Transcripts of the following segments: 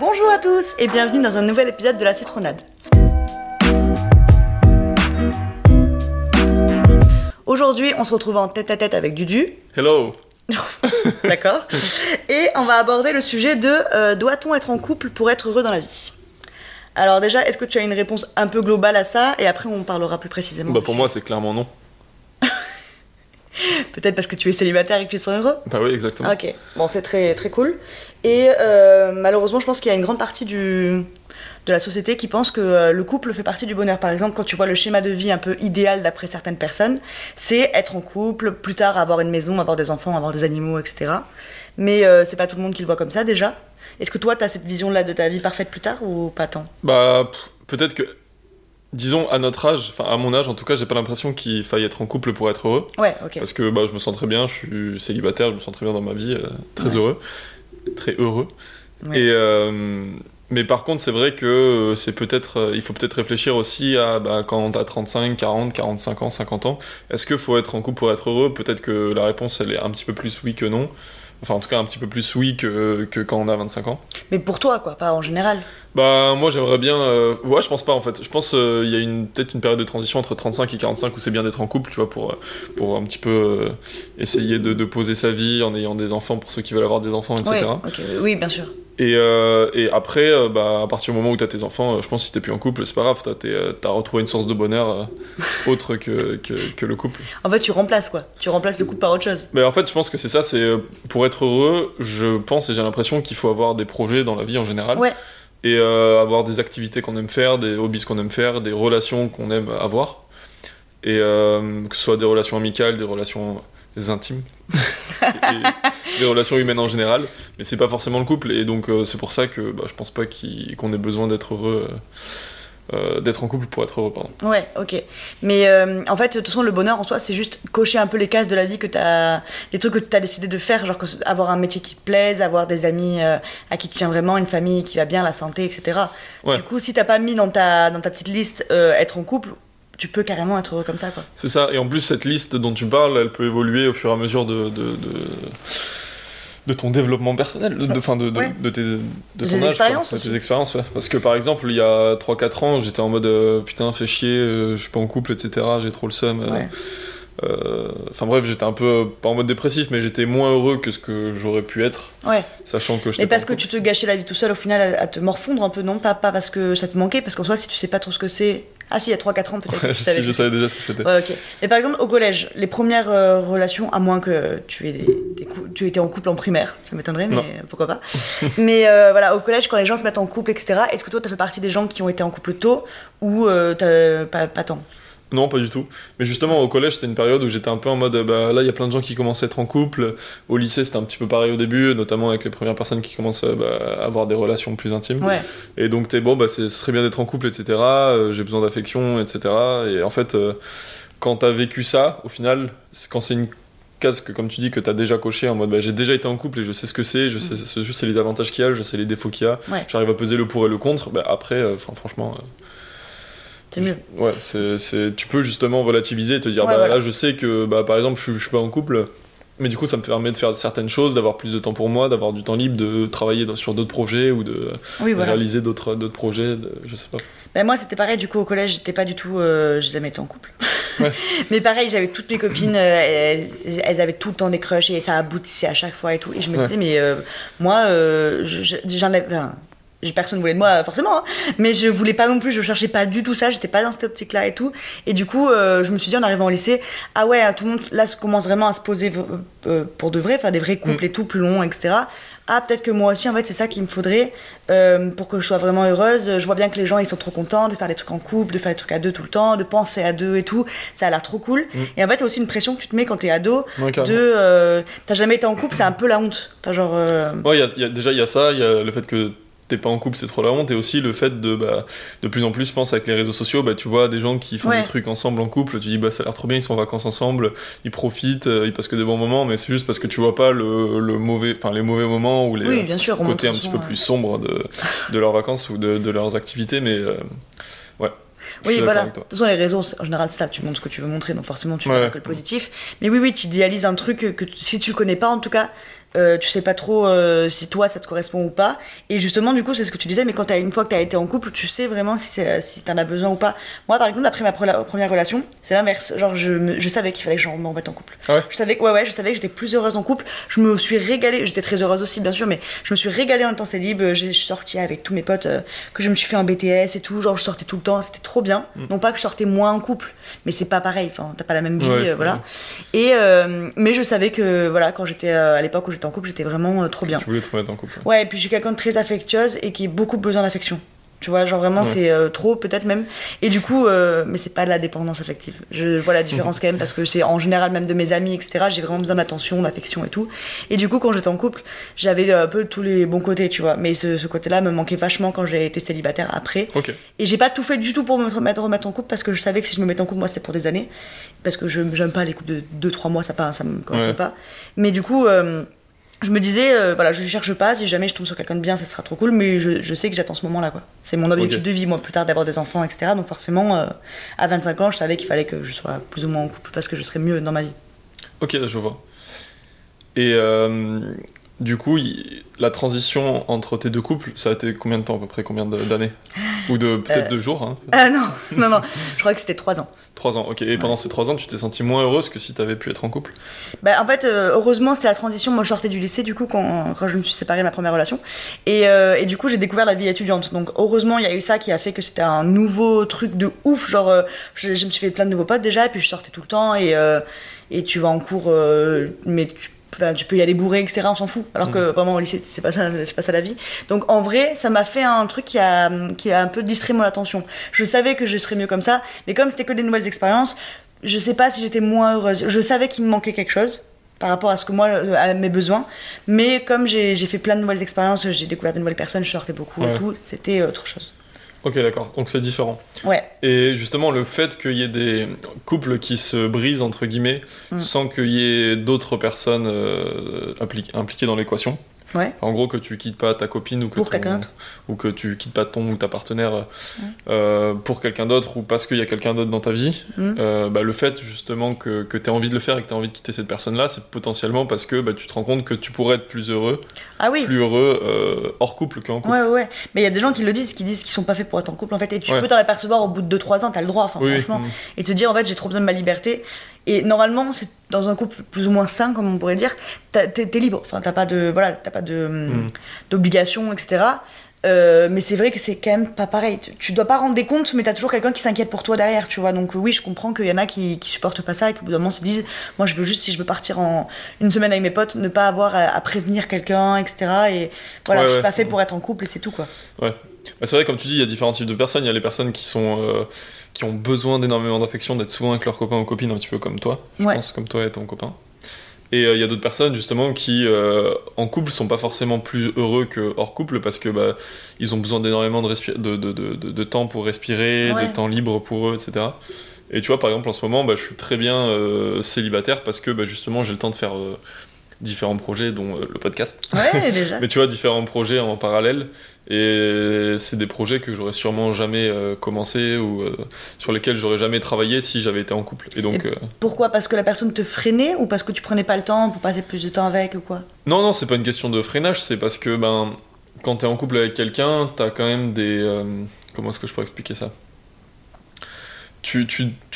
Bonjour à tous et bienvenue dans un nouvel épisode de La Citronade. Aujourd'hui, on se retrouve en tête-à-tête avec Dudu. Hello. D'accord. Et on va aborder le sujet de doit-on être en couple pour être heureux dans la vie ? Alors déjà, est-ce que tu as une réponse un peu globale à ça ? Et après, on parlera plus précisément. Bah pour moi, c'est clairement non. Peut-être parce que tu es célibataire et que tu te sens heureux ? Bah oui, exactement. Ok, bon, c'est très, très cool. Et malheureusement, je pense qu'il y a une grande partie de la société qui pense que le couple fait partie du bonheur. Par exemple, quand tu vois le schéma de vie un peu idéal d'après certaines personnes, c'est être en couple, plus tard avoir une maison, avoir des enfants, avoir des animaux, etc. Mais c'est pas tout le monde qui le voit comme ça déjà. Est-ce que toi, t'as cette vision-là de ta vie parfaite plus tard ou pas tant ? Bah, peut-être que... Disons, à notre âge, enfin à mon âge en tout cas, j'ai pas l'impression qu'il faille être en couple pour être heureux. Ouais, ok. Parce que bah, je me sens très bien, je suis célibataire, je me sens très bien dans ma vie, très heureux, très heureux. Ouais. Et, mais par contre, c'est vrai que c'est peut-être, il faut peut-être réfléchir aussi à bah, quand t'as 35, 40, 45 ans, 50 ans, est-ce qu'il faut être en couple pour être heureux ? Peut-être que la réponse, elle est un petit peu plus oui que non. Enfin, en tout cas, un petit peu plus oui que quand on a 25 ans. Mais pour toi, quoi, pas en général. Bah, moi, j'aimerais bien... Ouais, je pense pas, en fait. Je pense qu'il y a peut-être une période de transition entre 35 et 45 où c'est bien d'être en couple, tu vois, pour un petit peu essayer de poser sa vie en ayant des enfants, pour ceux qui veulent avoir des enfants, etc. Oui, okay. Oui, bien sûr. Et après, bah, à partir du moment où t'as tes enfants, je pense que si t'es plus en couple, c'est pas grave, t'as retrouvé une source de bonheur autre que le couple. En fait, tu remplaces quoi ? Tu remplaces le couple par autre chose. Mais en fait, je pense que c'est ça, c'est pour être heureux, je pense et j'ai l'impression qu'il faut avoir des projets dans la vie en général. Ouais. Et avoir des activités qu'on aime faire, des hobbies qu'on aime faire, des relations qu'on aime avoir. Et que ce soit des relations amicales, des relations... les intimes et les relations humaines en général, mais c'est pas forcément le couple et donc c'est pour ça que bah, je pense pas qu'on ait besoin d'être heureux d'être en couple pour être heureux, pardon. Ouais, ok. Mais en fait, de toute façon, le bonheur en soi, c'est juste cocher un peu les cases de la vie que t'as, des trucs que t'as décidé de faire, genre avoir un métier qui te plaise, avoir des amis à qui tu tiens vraiment, une famille qui va bien, la santé, etc. Ouais. Du coup, si t'as pas mis dans ta petite liste être en couple, tu peux carrément être heureux comme ça, quoi. C'est ça, et en plus, cette liste dont tu parles, elle peut évoluer au fur et à mesure de ton développement personnel, de ton âge, de tes expériences. Ouais. Parce que par exemple, il y a 3-4 ans, j'étais en mode putain, fais chier, je suis pas en couple, etc., j'ai trop le seum. Ouais. Enfin bref, j'étais un peu pas en mode dépressif, mais j'étais moins heureux que ce que j'aurais pu être. Ouais. Sachant que je. Et parce que tu te gâchais la vie tout seul au final à te morfondre un peu, non ? Pas parce que ça te manquait, parce qu'en soi, si tu sais pas trop ce que c'est. Ah si, il y a 3-4 ans peut-être. Ouais, si, je savais déjà ce que c'était. Ouais, ok. Mais par exemple, au collège, les premières relations, à moins que tu aies tu étais en couple en primaire, ça m'étonnerait, mais pourquoi pas. Mais voilà, au collège, quand les gens se mettent en couple, etc., est-ce que toi, t'as fait partie des gens qui ont été en couple tôt ou t'as pas tant ? Non, pas du tout. Mais justement, au collège, c'était une période où j'étais un peu en mode, bah, là, il y a plein de gens qui commencent à être en couple. Au lycée, c'était un petit peu pareil au début, notamment avec les premières personnes qui commencent à avoir des relations plus intimes. Ouais. Et donc, t'es bon, bah, ce serait bien d'être en couple, etc. J'ai besoin d'affection, etc. Et en fait, quand t'as vécu ça, au final, quand c'est une case que, comme tu dis, que t'as déjà coché en mode, bah, j'ai déjà été en couple et je sais ce que c'est, je sais les avantages qu'il y a, je sais les défauts qu'il y a, j'arrive à peser le pour et le contre, bah, après, franchement... C'est mieux. Ouais, tu peux justement relativiser et te dire, là, je sais que, par exemple, je suis pas en couple, mais du coup, ça me permet de faire certaines choses, d'avoir plus de temps pour moi, d'avoir du temps libre, de travailler sur d'autres projets ou de réaliser d'autres projets, je sais pas. Bah, moi, c'était pareil, du coup, au collège, j'étais pas du tout. J'ai jamais été en couple. Ouais. Mais pareil, j'avais toutes mes copines, elles avaient tout le temps des crushs et ça aboutissait à chaque fois et tout. Et je me disais, mais moi, j'en avais. Personne voulait de moi forcément, hein. Mais je voulais pas non plus, je cherchais pas du tout ça, j'étais pas dans cette optique là et tout, et du coup je me suis dit en arrivant au lycée, ah ouais, tout le monde là commence vraiment à se poser pour de vrai, faire des vrais couples et tout, plus longs, etc. Ah, peut-être que moi aussi, en fait, c'est ça qu'il me faudrait pour que je sois vraiment heureuse. Je vois bien que les gens, ils sont trop contents de faire des trucs en couple, de faire des trucs à deux tout le temps, de penser à deux et tout. Ça a l'air trop cool. Et en fait, il y a aussi une pression que tu te mets quand t'es ado t'as jamais été en couple, c'est un peu la honte. T'as genre... Ouais, déjà, il y a ça, il y a le fait que t'es pas en couple, c'est trop la honte, et aussi le fait de plus en plus, je pense, avec les réseaux sociaux, tu vois des gens qui font des trucs ensemble en couple, tu dis ça a l'air trop bien, ils sont en vacances ensemble, ils profitent, ils passent que des bons moments, mais c'est juste parce que tu vois pas les mauvais moments ou les côtés un petit peu plus sombres de leurs vacances ou de leurs activités, mais ouais. Oui, voilà. De toute façon, les réseaux, en général, c'est ça. Tu montres ce que tu veux montrer, donc forcément, tu vois que le positif. Mais oui, tu idéalises un truc que si tu le connais pas, en tout cas, tu sais pas trop si toi ça te correspond ou pas. Et justement, du coup, c'est ce que tu disais, mais quand une fois que t'as été en couple, tu sais vraiment si t'en as besoin ou pas. Moi, par exemple, après ma première relation, c'est l'inverse. Genre, je savais qu'il fallait que je me remette en couple. Ah ouais. Je savais que j'étais plus heureuse en couple. Je me suis régalée. J'étais très heureuse aussi, bien sûr, mais je me suis régalée en temps c'est libre. Je suis sortie avec tous mes potes, que je me suis fait un BTS et tout. Genre, je sortais tout le temps. C'était trop bien. Non pas que je sortais moins en couple, mais c'est pas pareil. Enfin, t'as pas la même vie, voilà. Et mais je savais que voilà, quand j'étais à l'époque où j'étais en couple, j'étais vraiment trop bien. Tu voulais te remettre en couple. Ouais, et puis je suis quelqu'un de très affectueuse et qui a beaucoup besoin d'affection. Tu vois, genre vraiment, c'est trop, peut-être même. Et du coup, mais c'est pas de la dépendance affective. Je vois la différence quand même, parce que c'est en général, même de mes amis, etc., j'ai vraiment besoin d'attention, d'affection et tout. Et du coup, quand j'étais en couple, j'avais un peu tous les bons côtés, tu vois. Mais ce côté-là me manquait vachement quand j'ai été célibataire après. Okay. Et j'ai pas tout fait du tout pour me remettre en couple, parce que je savais que si je me mettais en couple, moi, c'était pour des années. Parce que j'aime pas les couples de 2-3 mois, ça me correspond pas. Mais du coup... je me disais, voilà, je cherche pas, si jamais je tombe sur quelqu'un de bien, ça sera trop cool, mais je sais que j'attends ce moment-là, quoi. C'est mon objectif de vie, moi, plus tard, d'avoir des enfants, etc. Donc forcément, à 25 ans, je savais qu'il fallait que je sois plus ou moins en couple, parce que je serais mieux dans ma vie. Ok, là, je vois. Et du coup, la transition entre tes deux couples, ça a été combien de temps, à peu près, combien d'années? Ou de peut-être 2 jours, hein. Non, je crois que c'était 3 ans. 3 ans, ok. Et pendant ces 3 ans, tu t'es sentie moins heureuse que si t'avais pu être en couple? Bah, en fait, heureusement, c'était la transition. Moi, je sortais du lycée, du coup, quand je me suis séparée de ma première relation. Et du coup, j'ai découvert la vie étudiante. Donc, heureusement, il y a eu ça qui a fait que c'était un nouveau truc de ouf. Genre, je me suis fait plein de nouveaux potes déjà, et puis je sortais tout le temps, et tu vas en cours, mais tu peux y aller bourré, etc., on s'en fout, alors que vraiment au lycée c'est pas ça la vie. Donc en vrai, ça m'a fait un truc qui a un peu distrait mon attention. Je savais que je serais mieux comme ça, mais comme c'était que des nouvelles expériences, je sais pas si j'étais moins heureuse. Je savais qu'il me manquait quelque chose par rapport à ce que moi, à mes besoins, mais comme j'ai fait plein de nouvelles expériences, j'ai découvert de nouvelles personnes, je sortais beaucoup et tout, c'était autre chose. Ok, d'accord, donc c'est différent. Ouais. Et justement, le fait qu'il y ait des couples qui se brisent, entre guillemets, sans qu'il y ait d'autres personnes impliquées dans l'équation. Ouais. En gros, que tu quittes pas ta copine ou que tu quittes pas ton ou ta partenaire pour quelqu'un d'autre, ou parce qu'il y a quelqu'un d'autre dans ta vie, le fait justement que tu aies envie de le faire et que tu as envie de quitter cette personne-là, c'est potentiellement parce que tu te rends compte que tu pourrais être plus heureux, hors couple qu'en couple. Ouais. Mais il y a des gens qui le disent, qui disent qu'ils sont pas faits pour être en couple, en fait, et tu peux t'en apercevoir au bout de 2-3 ans, t'as le droit, franchement, et te dire, en fait, j'ai trop besoin de ma liberté. Et normalement, c'est dans un couple plus ou moins sain, comme on pourrait dire, t'es libre. Enfin, t'as pas de d'obligation, etc. Mais c'est vrai que c'est quand même pas pareil. Tu dois pas rendre des comptes, mais t'as toujours quelqu'un qui s'inquiète pour toi derrière, tu vois. Donc oui, je comprends qu'il y en a qui supportent pas ça et qui au bout d'un moment se disent, moi je veux juste, si je veux partir en une semaine avec mes potes, ne pas avoir à prévenir quelqu'un, etc. Et voilà, je suis pas fait pour être en couple et c'est tout, quoi. Ouais. Bah, c'est vrai, comme tu dis, il y a différents types de personnes. Il y a les personnes qui sont qui ont besoin d'énormément d'affection, d'être souvent avec leurs copains ou copines, un petit peu comme toi, je pense, comme toi et ton copain. Et il y a d'autres personnes justement qui en couple sont pas forcément plus heureux que hors couple, parce que ils ont besoin d'énormément de temps pour respirer, de temps libre pour eux, etc. Et tu vois, par exemple, en ce moment, je suis très bien célibataire, parce que justement j'ai le temps de faire différents projets, dont le podcast. Ouais, déjà. Mais tu vois, différents projets en parallèle. Et c'est des projets que j'aurais sûrement jamais commencé, ou sur lesquels j'aurais jamais travaillé si j'avais été en couple. Et donc, pourquoi? Parce que la personne te freinait, ou parce que tu prenais pas le temps pour passer plus de temps avec, ou quoi? Non, c'est pas une question de freinage, c'est parce que quand t'es en couple avec quelqu'un, t'as quand même des... comment est-ce que je pourrais expliquer ça? Tu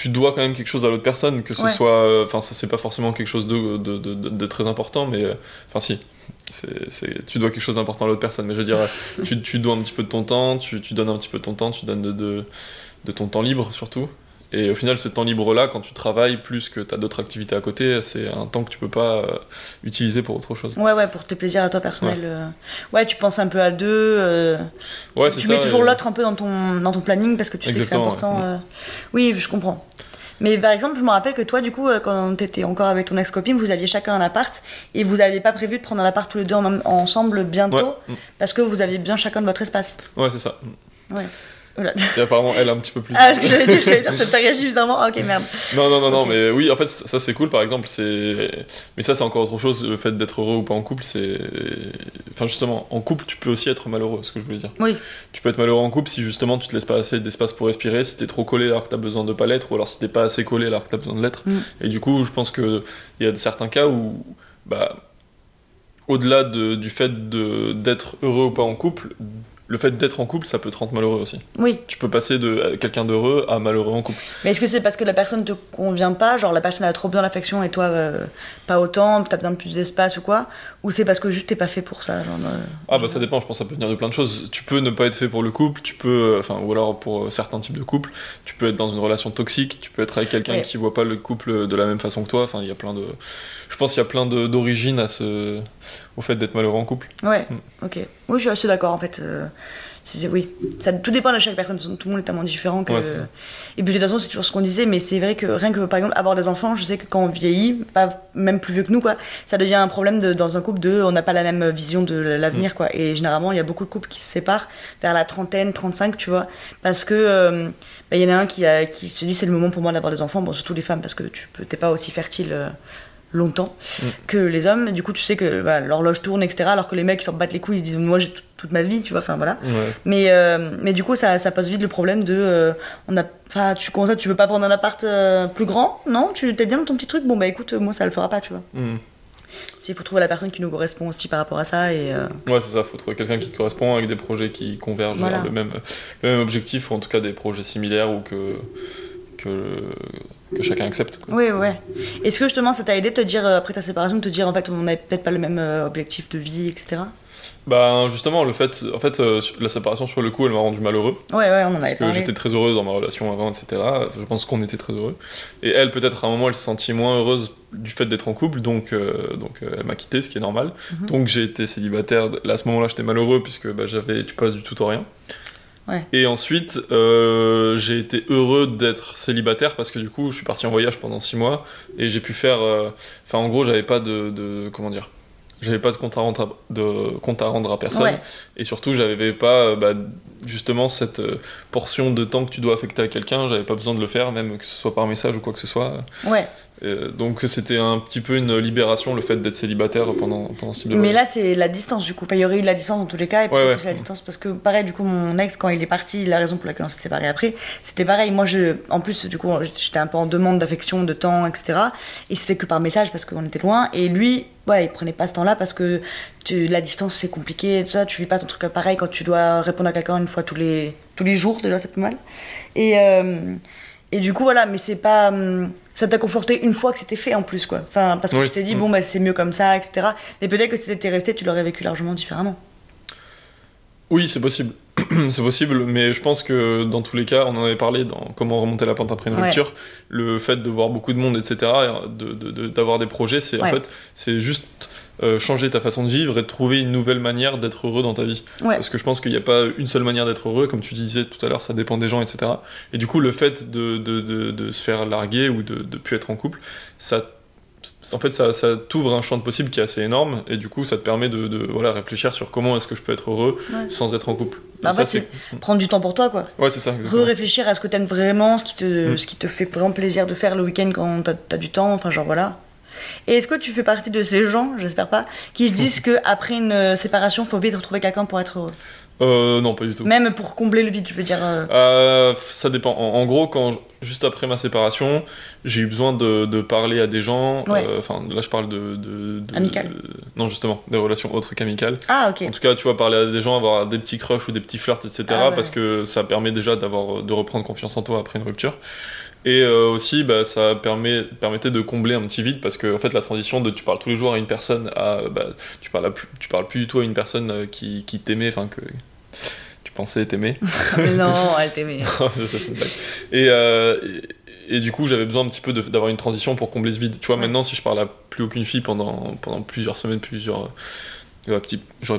dois quand même quelque chose à l'autre personne, que ce soit... Enfin, ça, c'est pas forcément quelque chose de très important, mais... Enfin, si. Tu dois quelque chose d'important à l'autre personne, mais je veux dire, tu dois un petit peu de ton temps, tu donnes un petit peu de ton temps, tu donnes de ton temps libre, surtout. Et au final, ce temps libre-là, quand tu travailles plus que t'as d'autres activités à côté, c'est un temps que tu peux pas utiliser pour autre chose. Ouais, pour tes plaisirs à toi personnel. Ouais, tu penses un peu à deux. Ouais, c'est ça. Tu mets toujours l'autre un peu dans ton planning, parce que tu sais que c'est important. Oui, je comprends. Mais par exemple, je me rappelle que toi, du coup, quand t'étais encore avec ton ex-copine, vous aviez chacun un appart, et vous n'aviez pas prévu de prendre un appart tous les deux ensemble bientôt, parce que vous aviez bien chacun de votre espace. Ouais, c'est ça. Ouais. Voilà. Et apparemment, elle a un petit peu plus. Ah, ce que j'allais dire, t'as réagi bizarrement. Ah, ok, merde. Non, okay. Mais oui, en fait, ça c'est cool, par exemple. Mais ça, c'est encore autre chose, le fait d'être heureux ou pas en couple. Enfin, justement, en couple, tu peux aussi être malheureux, ce que je voulais dire. Oui. Tu peux être malheureux en couple si justement tu te laisses pas assez d'espace pour respirer, si t'es trop collé alors que t'as besoin de pas l'être, ou alors si t'es pas assez collé alors que t'as besoin de l'être. Et du coup, je pense qu'il y a certains cas où. au-delà du fait d'être heureux ou pas en couple, le fait d'être en couple, ça peut te rendre malheureux aussi. Oui. Tu peux passer de quelqu'un d'heureux à malheureux en couple. Mais est-ce que c'est parce que la personne te convient pas, genre la personne a trop besoin d'affection et toi pas autant, t'as besoin de plus d'espace ou quoi, ou c'est parce que juste t'es pas fait pour ça, genre, ça dépend, je pense que ça peut venir de plein de choses. Tu peux ne pas être fait pour le couple, tu peux, ou alors pour certains types de couples, tu peux être dans une relation toxique, tu peux être avec quelqu'un qui voit pas le couple de la même façon que toi, enfin il y a plein de... Je pense qu'il y a plein d'origines au fait d'être malheureux en couple. Ouais, ok. Oui, je suis assez d'accord en fait. Oui, ça, tout dépend de chaque personne, tout le monde est tellement différent que... Et puis de toute façon c'est toujours ce qu'on disait, mais c'est vrai que rien que par exemple avoir des enfants, je sais que quand on vieillit, pas même plus vieux que nous quoi, ça devient un problème dans un couple on n'a pas la même vision de l'avenir quoi, et généralement il y a beaucoup de couples qui se séparent vers la trentaine, 35 tu vois, parce que il y en a un qui se dit c'est le moment pour moi d'avoir des enfants, bon surtout les femmes parce que t'es pas aussi fertile longtemps que les hommes, du coup tu sais que l'horloge tourne etc, alors que les mecs ils s'en battent les couilles, ils se disent moi j'ai toute ma vie tu vois, enfin voilà mais du coup ça pose vite le problème de on a pas, tu veux pas prendre un appart plus grand, non tu t'es bien dans ton petit truc, bon bah écoute moi ça le fera pas tu vois. Il faut trouver la personne qui nous correspond aussi par rapport à ça et c'est ça, faut trouver quelqu'un qui te correspond avec des projets qui convergent vers le même objectif, ou en tout cas des projets similaires ou que chacun accepte. Quoi. Oui, ouais. Est-ce que justement ça t'a aidé de te dire, après ta séparation, de te dire en fait on n'avait peut-être pas le même objectif de vie, etc. Justement, le fait, en fait, la séparation sur le coup elle m'a rendu malheureux. Ouais, on en avait parlé. Parce que j'étais très heureuse dans ma relation avant, etc. Je pense qu'on était très heureux. Et elle, peut-être à un moment, elle s'est sentie moins heureuse du fait d'être en couple, donc elle m'a quitté, ce qui est normal. Donc j'ai été célibataire. Là, à ce moment-là, j'étais malheureux puisque tu passes du tout au rien. Ouais. Et ensuite, j'ai été heureux d'être célibataire parce que du coup, je suis parti en voyage pendant 6 mois et j'ai pu faire. En gros, j'avais pas j'avais pas de compte à rendre à personne. Ouais. Et surtout, j'avais pas justement cette portion de temps que tu dois affecter à quelqu'un. J'avais pas besoin de le faire, même que ce soit par message ou quoi que ce soit. Ouais. Donc c'était un petit peu une libération le fait d'être célibataire pendant ce type de... Mais là c'est la distance du coup, il y aurait eu de la distance dans tous les cas et peut-être que c'est la distance parce que pareil du coup mon ex quand il est parti, la raison pour laquelle on s'est séparés après, c'était pareil, moi en plus du coup j'étais un peu en demande d'affection, de temps etc, et c'était que par message parce qu'on était loin, et lui il prenait pas ce temps là parce que la distance c'est compliqué tout ça, tu vis pas ton truc pareil quand tu dois répondre à quelqu'un une fois tous les jours, déjà c'est pas mal, et du coup mais c'est pas... Ça t'a conforté une fois que c'était fait en plus quoi. Enfin, parce que tu t'es dit c'est mieux comme ça, etc. Mais peut-être que si t'étais resté, tu l'aurais vécu largement différemment. Oui, c'est possible. C'est possible, mais je pense que dans tous les cas, on en avait parlé dans comment remonter la pente après une rupture. Le fait de voir beaucoup de monde, etc., d'avoir des projets, c'est en fait, c'est juste changer ta façon de vivre et trouver une nouvelle manière d'être heureux dans ta vie. Parce que je pense qu'il n'y a pas une seule manière d'être heureux, comme tu disais tout à l'heure, ça dépend des gens, etc. Et du coup, le fait de se faire larguer ou de ne plus être en couple, ça t'ouvre un champ de possible qui est assez énorme, et du coup ça te permet de réfléchir sur comment est-ce que je peux être heureux sans être en couple. C'est prendre du temps pour toi quoi. Ouais, c'est ça, exactement. Réfléchir à ce que t'aimes vraiment, ce qui te fait vraiment plaisir de faire le week-end quand t'as du temps, enfin genre voilà. Et est-ce que tu fais partie de ces gens, j'espère pas, qui se disent qu'après une séparation, faut vite retrouver quelqu'un pour être heureux? Non, pas du tout. Même pour combler le vide, je veux dire. Ça dépend. En gros, juste après ma séparation, j'ai eu besoin de parler à des gens. Là, je parle de amical. Non, justement, des relations autres qu'amicales. Ah, ok. En tout cas, tu vois, parler à des gens, avoir des petits crushs ou des petits flirts, etc. Parce que ça permet déjà de reprendre confiance en toi après une rupture. Et aussi, ça permettait de combler un petit vide parce que en fait, la transition de tu parles tous les jours à une personne tu parles plus du tout à une personne qui t'aimait, enfin que tu pensais t'aimer. Non, elle t'aimait. Non, ça, c'est une blague. Et du coup, j'avais besoin un petit peu d'avoir une transition pour combler ce vide. Tu vois, maintenant, si je parle à plus aucune fille pendant plusieurs semaines, j'aurais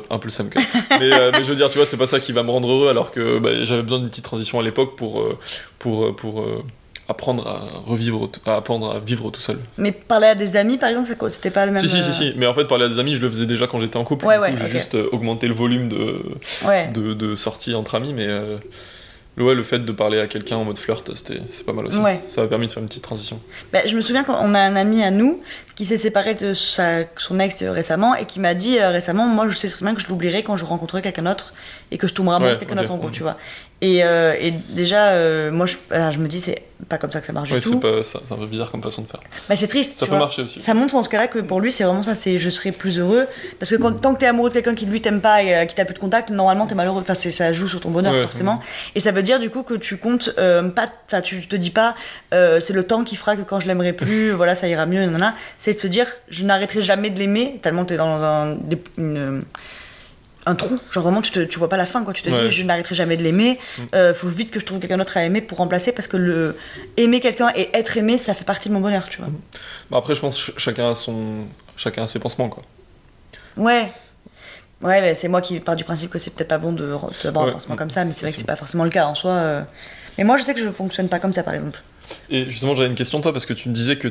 un peu le seum, mais je veux dire, tu vois, c'est pas ça qui va me rendre heureux, alors que j'avais besoin d'une petite transition à l'époque pour apprendre à vivre tout seul. Mais parler à des amis, par exemple, c'était pas le même... Si. Mais en fait, parler à des amis, je le faisais déjà quand j'étais en couple. Du coup, j'ai juste augmenté le volume de sorties entre amis. Mais le fait de parler à quelqu'un en mode flirt, c'est pas mal aussi. Ça m'a permis de faire une petite transition. Je me souviens qu'on a un ami à nous qui s'est séparé de son ex récemment et qui m'a dit récemment, moi, je sais très bien que je l'oublierai quand je rencontrerai quelqu'un d'autre. et que je tomberai amoureux de quelqu'un d'autre, en gros, tu vois. Et déjà, moi, je me dis, c'est pas comme ça que ça marche du tout. Ouais, c'est un peu bizarre comme façon de faire. Bah, c'est triste. Ça peut marcher aussi. Ça montre, en ce cas-là, que pour lui, c'est vraiment ça, c'est je serai plus heureux. Parce que tant que t'es amoureux de quelqu'un qui, lui, t'aime pas et qui t'a plus de contact, normalement, t'es malheureux. Enfin, ça joue sur ton bonheur, forcément. Et ça veut dire, du coup, que tu comptes pas. Enfin, tu te dis pas, c'est le temps qui fera que quand je l'aimerai plus, voilà, ça ira mieux, nanana. C'est de se dire, je n'arrêterai jamais de l'aimer, tellement t'es dans un trou, genre vraiment tu vois pas la fin, quoi. Tu te dis je n'arrêterai jamais de l'aimer, faut vite que je trouve quelqu'un d'autre à aimer pour remplacer, parce que aimer quelqu'un et être aimé, ça fait partie de mon bonheur, tu vois. Bah après je pense que chacun a ses pansements, quoi. Ouais, bah, c'est moi qui pars du principe que c'est peut-être pas bon d'avoir un pansement comme ça, mais c'est vrai que c'est pas forcément le cas en soi. Mais moi je sais que je fonctionne pas comme ça, par exemple. Et justement j'avais une question de toi, parce que tu me disais que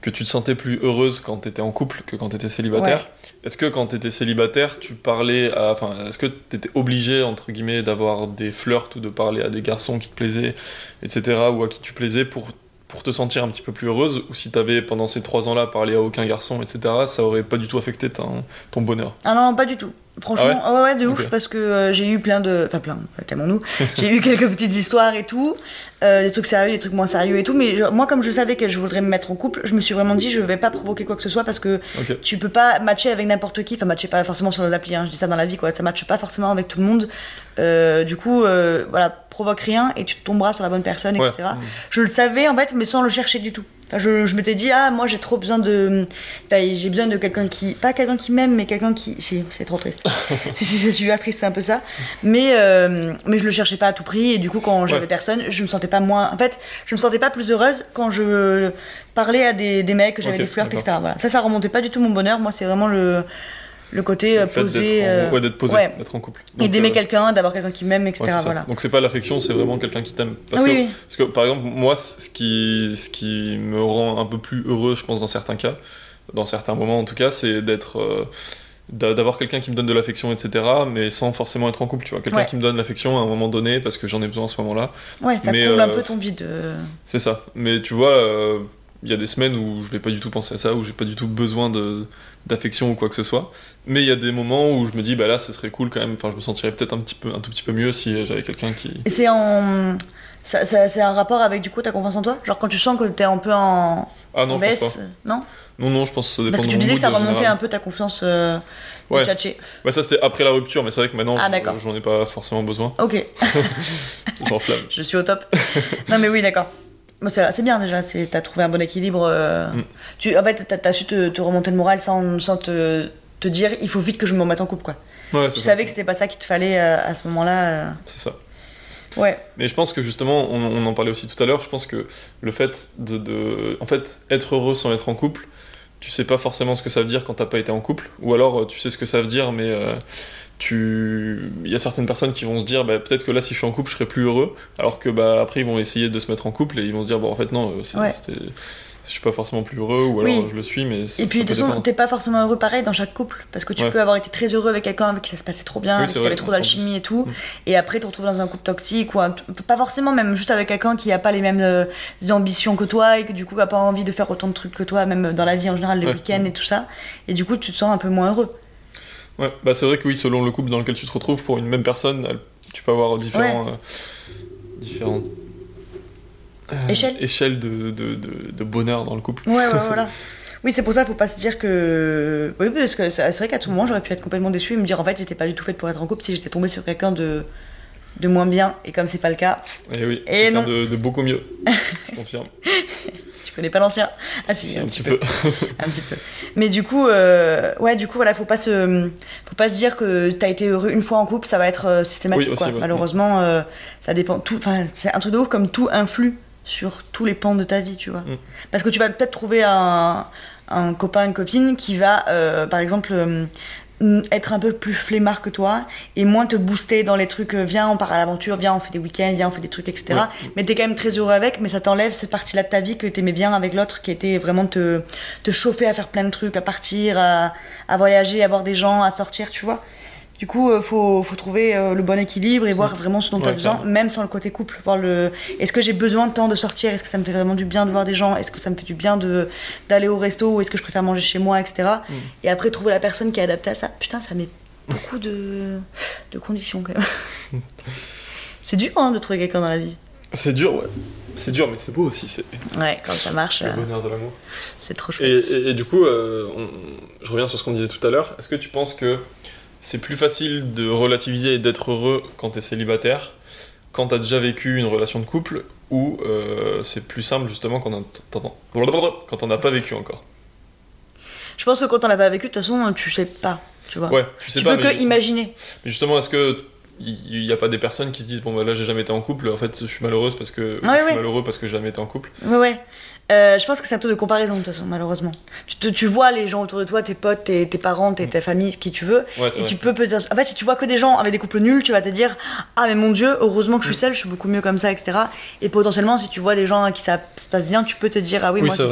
que tu te sentais plus heureuse quand t'étais en couple que quand t'étais célibataire. Ouais. Est-ce que quand t'étais célibataire, est-ce que t'étais obligée, entre guillemets, d'avoir des flirts ou de parler à des garçons qui te plaisaient, etc., ou à qui tu plaisais pour te sentir un petit peu plus heureuse, ou si t'avais, pendant ces 3 ans-là, parlé à aucun garçon, etc., ça aurait pas du tout affecté ton bonheur? Ah non, pas du tout. Franchement, ouf, parce que j'ai eu j'ai eu quelques petites histoires et tout, des trucs sérieux, des trucs moins sérieux et tout, mais moi comme je savais que je voudrais me mettre en couple, je me suis vraiment dit je vais pas provoquer quoi que ce soit, parce que tu peux pas matcher avec n'importe qui, enfin matcher pas forcément sur les applis, je dis ça dans la vie, quoi, ça matche pas forcément avec tout le monde, du coup voilà, provoque rien et tu tomberas sur la bonne personne, etc. Je le savais en fait, mais sans le chercher du tout. Je m'étais dit, moi j'ai trop besoin j'ai besoin de quelqu'un qui, pas quelqu'un qui m'aime, mais quelqu'un qui, si, c'est trop triste. si tu es triste, c'est un peu ça. Mais je le cherchais pas à tout prix, et du coup quand j'avais personne, je me sentais pas moins. En fait, je me sentais pas plus heureuse quand je parlais à des mecs, que j'avais des flirts, etc. Voilà. Ça remontait pas du tout mon bonheur. Moi, c'est vraiment le côté posé, d'être posé, d'être en couple. Donc, et d'aimer quelqu'un, d'avoir quelqu'un qui m'aime, etc. Voilà. Donc c'est pas l'affection, c'est vraiment quelqu'un qui t'aime. Parce que par exemple, moi, ce qui me rend un peu plus heureux, je pense, dans certains cas, dans certains moments en tout cas, c'est d'avoir quelqu'un qui me donne de l'affection, etc., mais sans forcément être en couple, tu vois. Quelqu'un qui me donne l'affection à un moment donné, parce que j'en ai besoin à ce moment-là. Ouais, ça comble un peu ton vide. C'est ça. Mais tu vois... il y a des semaines où je vais pas du tout penser à ça, où j'ai pas du tout besoin d'affection ou quoi que ce soit. Mais il y a des moments où je me dis, bah là, ce serait cool quand même. Enfin, je me sentirais peut-être un tout petit peu mieux si j'avais quelqu'un qui. Et c'est un rapport avec, du coup, ta confiance en toi. Genre quand tu sens que t'es un peu en. Ah non, en baisse, je pense pas. Non, je pense que ça dépend. Parce que tu disais que ça remontait un peu ta confiance tchatchée. Ouais, ça c'est après la rupture, mais c'est vrai que maintenant j'en ai pas forcément besoin. Ok. J'enflamme. Je suis au top. Non mais oui, d'accord. C'est bien déjà, t'as trouvé un bon équilibre. En fait, t'as su te remonter le moral sans te dire il faut vite que je me remette en couple, quoi. Ouais, tu savais que c'était pas ça qu'il te fallait à ce moment-là. C'est ça. Ouais. Mais je pense que justement, on en parlait aussi tout à l'heure, je pense que le fait en fait, être heureux sans être en couple, tu sais pas forcément ce que ça veut dire quand t'as pas été en couple, ou alors tu sais ce que ça veut dire, mais. Il y a certaines personnes qui vont se dire peut-être que là si je suis en couple je serai plus heureux, alors que après ils vont essayer de se mettre en couple et ils vont se dire en fait non, je suis pas forcément plus heureux, ou alors je le suis, mais et puis de toute façon t'es pas forcément heureux pareil dans chaque couple, parce que tu peux avoir été très heureux avec quelqu'un avec qui ça se passait trop bien, avec qui t'avais trop d'alchimie et tout, et après te retrouves dans un couple toxique, ou pas forcément, même juste avec quelqu'un qui a pas les mêmes ambitions que toi, et que du coup a pas envie de faire autant de trucs que toi, même dans la vie en général, les week-ends et tout ça, et du coup tu te sens un peu moins heureux. Ouais, bah c'est vrai que oui, selon le couple dans lequel tu te retrouves, pour une même personne, tu peux avoir différentes échelles de bonheur dans le couple. Ouais, voilà. Oui, c'est pour ça, faut pas se dire que... Oui, parce que c'est vrai qu'à tout moment, j'aurais pu être complètement déçue et me dire, en fait, j'étais pas du tout faite pour être en couple, si j'étais tombée sur quelqu'un de moins bien, et comme c'est pas le cas... Et oui, quelqu'un de beaucoup mieux, je confirme. Je connais pas l'ancien. Ah si, un petit peu. Un petit peu. Mais du coup, voilà, faut pas se dire que t'as été heureux une fois en couple, ça va être systématique, aussi, quoi. Ouais. Malheureusement, ça dépend. C'est un truc de ouf, comme tout influe sur tous les pans de ta vie, tu vois. Parce que tu vas peut-être trouver un copain, une copine qui va, par exemple. Être un peu plus flemmard que toi et moins te booster dans les trucs, viens on part à l'aventure, viens on fait des week-ends, viens on fait des trucs, etc. Mais t'es quand même très heureux avec, mais ça t'enlève cette partie là de ta vie que t'aimais bien avec l'autre, qui était vraiment te chauffer à faire plein de trucs, à partir, à voyager, à voir des gens, à sortir, tu vois. Du coup faut trouver le bon équilibre et voir vraiment ce dont t'as besoin, même sans le côté couple, voir est-ce que j'ai besoin de temps de sortir, est-ce que ça me fait vraiment du bien de voir des gens, est-ce que ça me fait du bien d'aller au resto, ou est-ce que je préfère manger chez moi, etc. Et après trouver la personne qui est adaptée à ça. Putain, ça m'est beaucoup de conditions quand même. C'est dur hein, de trouver quelqu'un dans la vie. C'est dur, ouais. C'est dur, mais c'est beau aussi. C'est... Ouais, quand ça marche. Le bonheur de l'amour. C'est trop chouette. Et du coup, je reviens sur ce qu'on disait tout à l'heure. Est-ce que tu penses que c'est plus facile de relativiser et d'être heureux quand t'es célibataire, quand t'as déjà vécu une relation de couple, ou c'est plus simple justement quand on n'a pas vécu encore? Je pense que quand on n'a pas vécu, de toute façon, tu sais pas, tu vois. Ouais, tu peux imaginer. Mais justement, est-ce que il n'y a pas des personnes qui se disent bon bah là j'ai jamais été en couple, en fait je suis malheureuse parce que malheureux parce que j'ai jamais été en couple. Ouais. Je pense que c'est un taux de comparaison de toute façon, malheureusement. Tu vois les gens autour de toi, tes potes, tes parents, ta famille, qui tu veux, ouais, et tu peux peut-être... En fait, si tu vois que des gens avec des couples nuls, tu vas te dire ah mais mon Dieu, heureusement que je suis seule, je suis beaucoup mieux comme ça, etc. Et potentiellement, si tu vois des gens à qui ça se passe bien, tu peux te dire ah oui moi c'est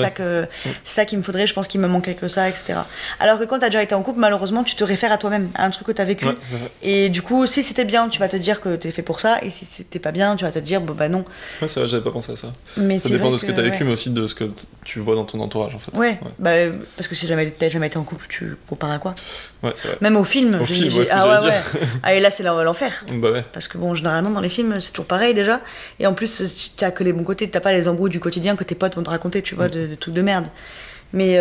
ça qu'il me faudrait, je pense qu'il me manquait que ça, etc. Alors que quand t'as déjà été en couple, malheureusement, tu te réfères à toi-même, à un truc que t'as vécu. Ouais, et du coup, si c'était bien, tu vas te dire que t'es fait pour ça, et si c'était pas bien, tu vas te dire bah non. Ouais, c'est vrai, j'avais pas pensé à ça. Mais ça dépend de ce que t'as vécu, mais aussi de ce que tu vois dans ton entourage en fait. Ouais. Bah, parce que si t'as jamais été en couple, tu compares à quoi? Ouais, c'est vrai. Même au film. Au film, c'est ce que j'allais dire. Ah, et là, c'est l'enfer. Bah ouais. Parce que bon, généralement, dans les films, c'est toujours pareil déjà. Et en plus, t'as que les bons côtés, t'as pas les embrouilles du quotidien que tes potes vont te raconter, tu vois, de trucs de merde. Mais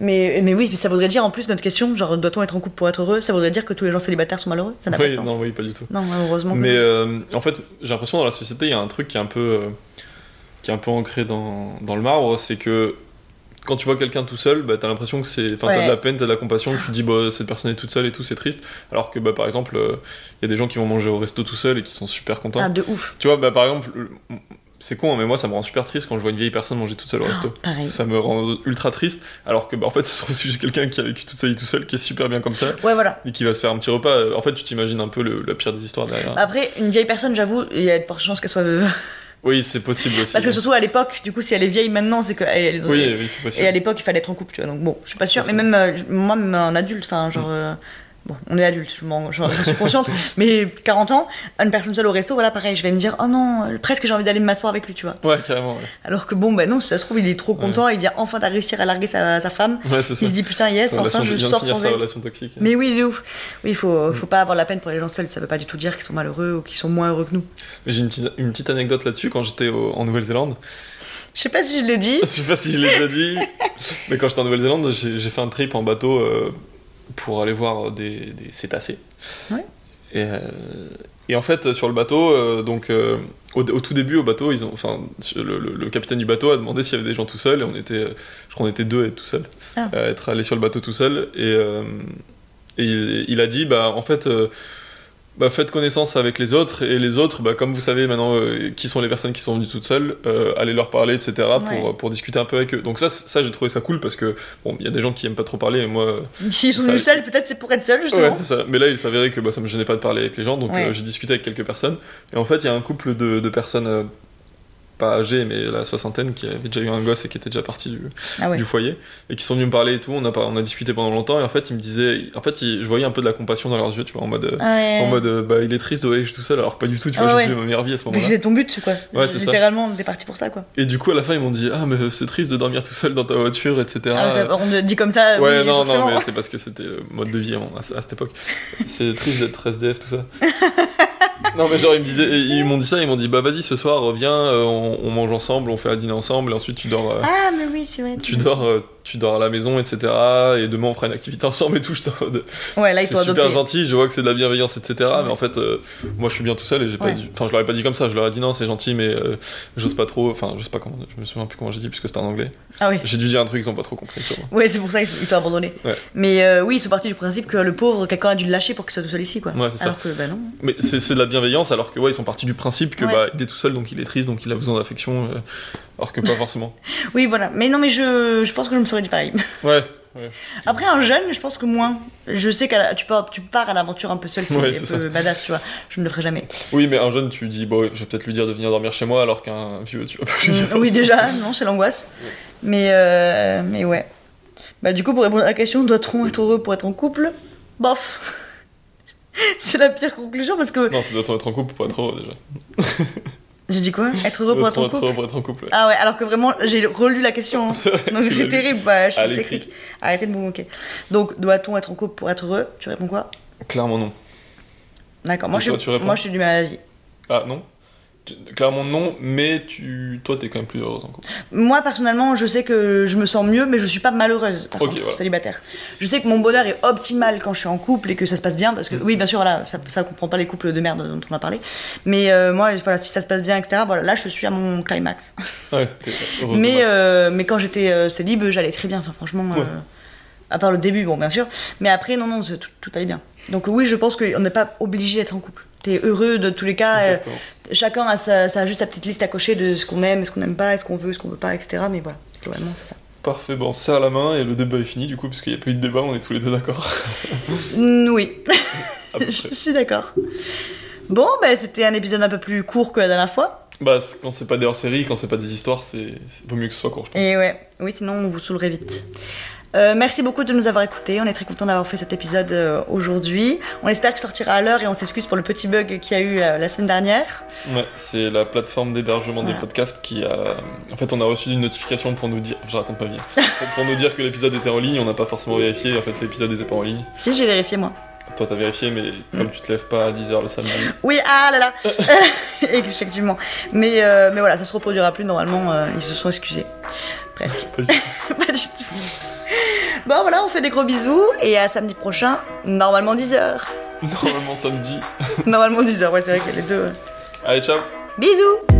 oui, mais ça voudrait dire en plus notre question, genre doit-on être en couple pour être heureux? Ça voudrait dire que tous les gens célibataires sont malheureux? Ça n'a pas de sens. Non, oui, pas du tout. Non, heureusement. Mais en fait, j'ai l'impression dans la société, il y a un truc qui est un peu ancré dans le marbre, c'est que quand tu vois quelqu'un tout seul, bah, t'as l'impression que c'est... Enfin, t'as de la peine, t'as de la compassion, que tu te dis bah, cette personne est toute seule et tout, c'est triste. Alors que, bah, par exemple, y a des gens qui vont manger au resto tout seul et qui sont super contents. Ah, de ouf. Tu vois, bah, par exemple, c'est con, hein, mais moi, ça me rend super triste quand je vois une vieille personne manger toute seule au resto. Pareil. Ça me rend ultra triste, alors que, bah, en fait, ça se trouve, c'est juste quelqu'un qui a vécu toute sa vie tout seul, qui est super bien comme ça. Ouais, voilà. Et qui va se faire un petit repas. En fait, tu t'imagines un peu la pire des histoires derrière. Après, une vieille personne, j'avoue, il y a de fortes chances qu'elle soit veuve. Oui, c'est possible aussi. Parce que surtout à l'époque, du coup, si elle est vieille maintenant, c'est que elle est dans oui, c'est possible. Et à l'époque, il fallait être en couple, tu vois. Donc bon, je suis pas sûre. Mais même moi, même un adulte, enfin genre bon, on est adulte, je suis consciente. Mais 40 ans, une personne seule au resto, voilà, pareil, je vais me dire oh non, presque j'ai envie d'aller me masseoir avec lui, tu vois. Ouais, carrément. Ouais. Alors que bon, bah non, si ça se trouve, il est trop content, il vient enfin à réussir à larguer sa femme. Ouais, c'est ça. Il se dit putain yes, enfin je sors sans elle. Relation toxique. Mais oui, de ouf. Oui, faut pas avoir la peine pour les gens seuls. Ça veut pas du tout dire qu'ils sont malheureux ou qu'ils sont moins heureux que nous. Mais j'ai une petite anecdote là-dessus quand j'étais en Nouvelle-Zélande. Je sais pas si je l'ai dit. Je sais pas si je l'ai déjà dit. Mais quand j'étais en Nouvelle-Zélande, j'ai fait un trip en bateau. Pour aller voir des cétacés. Ouais. Et en fait, sur le bateau, au tout début, au bateau, le capitaine du bateau a demandé s'il y avait des gens tout seuls, et je crois qu'on était deux à être tout seuls, à être allés sur le bateau tout seul. Et il a dit, bah, en fait... faites connaissance avec les autres, et les autres, bah, comme vous savez maintenant qui sont les personnes qui sont venues toutes seules, allez leur parler, etc., pour discuter un peu avec eux. Donc ça j'ai trouvé ça cool, parce que bon, il y a des gens qui aiment pas trop parler, mais moi... S'ils sont venus seuls, peut-être c'est pour être seuls, justement. Ouais, c'est ça. Mais là, il s'avérait que bah, ça me gênait pas de parler avec les gens, donc j'ai discuté avec quelques personnes. Et en fait, il y a un couple de personnes... pas âgé, mais la soixantaine, qui avait déjà eu un gosse et qui était déjà parti du foyer, et qui sont venus me parler et tout. On a discuté pendant longtemps, et en fait, ils me disaient... En fait, je voyais un peu de la compassion dans leurs yeux, tu vois, en mode bah, il est triste de voyager tout seul, alors que pas du tout, tu vois, j'ai vu ma meilleure vie à ce moment-là. C'était ton but, quoi. Ouais, c'est littéralement, t'es parti pour ça, quoi. Et du coup, à la fin, ils m'ont dit, ah, mais c'est triste de dormir tout seul dans ta voiture, etc. Ah, on te dit comme ça, ouais, oui, non, mais c'est parce que c'était le mode de vie à cette époque. C'est triste d'être SDF, tout ça. Non mais genre ils m'ont dit bah vas-y, ce soir reviens, on mange ensemble, on fait un dîner ensemble, et ensuite tu dors ah mais oui c'est vrai, tu dors à la maison, etc., et demain on fera une activité ensemble et tout. C'est super adopté. Gentil, je vois que c'est de la bienveillance, etc. Mais en fait moi je suis bien tout seul, et j'ai pas dit, enfin je leur ai pas dit comme ça, je leur ai dit non c'est gentil, mais j'ose pas trop, enfin je sais pas comment, je me souviens plus comment j'ai dit puisque c'était en anglais. Ah oui, j'ai dû dire un truc, ils ont pas trop compris sûrement. Ouais, c'est pour ça qu'ils t'ont abandonné. Mais oui, ils sont partis du principe que le pauvre, quelqu'un a dû le lâcher pour qu'il soit tout seul ici, quoi. Ouais, c'est alors ça. Que bah non, mais c'est de la bienveillance, alors que ils sont partis du principe que bah il est tout seul, donc il est triste, donc il a besoin d'affection, alors que pas forcément. Oui, voilà. Mais non, mais je pense que je me serais dit pareil. Ouais. Après, un jeune, je pense que moins. Je sais que tu pars à l'aventure un peu seul, c'est un peu badass, tu vois. Je ne le ferai jamais. Oui, mais un jeune, tu dis, bon, je vais peut-être lui dire de venir dormir chez moi, alors qu'un vieux, tu vas pas lui dire. Oui, déjà, non, c'est l'angoisse. Ouais. Mais ouais. Bah, du coup, pour répondre à la question, doit-on être heureux pour être en couple? Bof. C'est la pire conclusion, parce que... Non, c'est doit-on être en couple pour être heureux, déjà. J'ai dit quoi? Être heureux pour être en couple. Être heureux pour être en couple. Ouais. Ah ouais, alors que vraiment, j'ai relu la question. Hein. Donc c'est terrible, bah, je suis sexique. Arrêtez de vous moquer. Donc, doit-on être en couple pour être heureux? Tu réponds quoi? Clairement non. D'accord, moi, je suis du même avis. Ah non? Clairement non, mais toi t'es quand même plus heureuse en couple. Moi personnellement, je sais que je me sens mieux, mais je suis pas malheureuse. Par contre, voilà. Célibataire. Je sais que mon bonheur est optimal quand je suis en couple et que ça se passe bien, parce que oui, bien sûr, là, ça comprend pas les couples de merde dont on a parlé. Mais moi, voilà, si ça se passe bien, etc. Voilà, là, je suis à mon climax. Ouais, t'es heureuse. Mais quand j'étais célib, j'allais très bien. Enfin, franchement. Ouais. À part le début, bon, bien sûr. Mais après, non, tout allait bien. Donc oui, je pense qu'on n'est pas obligé d'être en couple. T'es heureux de tous les cas. Chacun a juste sa petite liste à cocher de ce qu'on aime, ce qu'on n'aime pas, ce qu'on veut, ce qu'on veut pas, etc. Mais voilà, globalement, c'est ça. Parfait, bon, on se serre la main et le débat est fini, du coup, parce qu'il n'y a pas eu de débat, on est tous les deux d'accord. Oui, je suis d'accord. Bon, c'était un épisode un peu plus court que la dernière fois. Quand c'est pas des hors-séries, quand c'est pas des histoires, vaut mieux que ce soit court, je pense. Et ouais, oui, sinon on vous saoulerait vite. Merci beaucoup de nous avoir écoutés. On est très content d'avoir fait cet épisode aujourd'hui. On espère qu'il sortira à l'heure et on s'excuse pour le petit bug qu'il y a eu la semaine dernière. Ouais, c'est la plateforme d'hébergement des podcasts qui a. En fait, on a reçu une notification pour nous dire. Je raconte ma vie. Pour nous dire que l'épisode était en ligne, on n'a pas forcément vérifié. En fait, l'épisode n'était pas en ligne. Si, j'ai vérifié moi. Toi, t'as vérifié, mais comme tu te lèves pas à 10h le samedi. Oui, ah là là. Effectivement. Mais voilà, ça se reproduira plus normalement. Ils se sont excusés. Presque. Pas du tout. Pas du tout. Bon voilà, on fait des gros bisous et à samedi prochain, normalement 10h. Normalement samedi. Normalement 10h, ouais, c'est vrai que les deux. Allez, ciao. Bisous.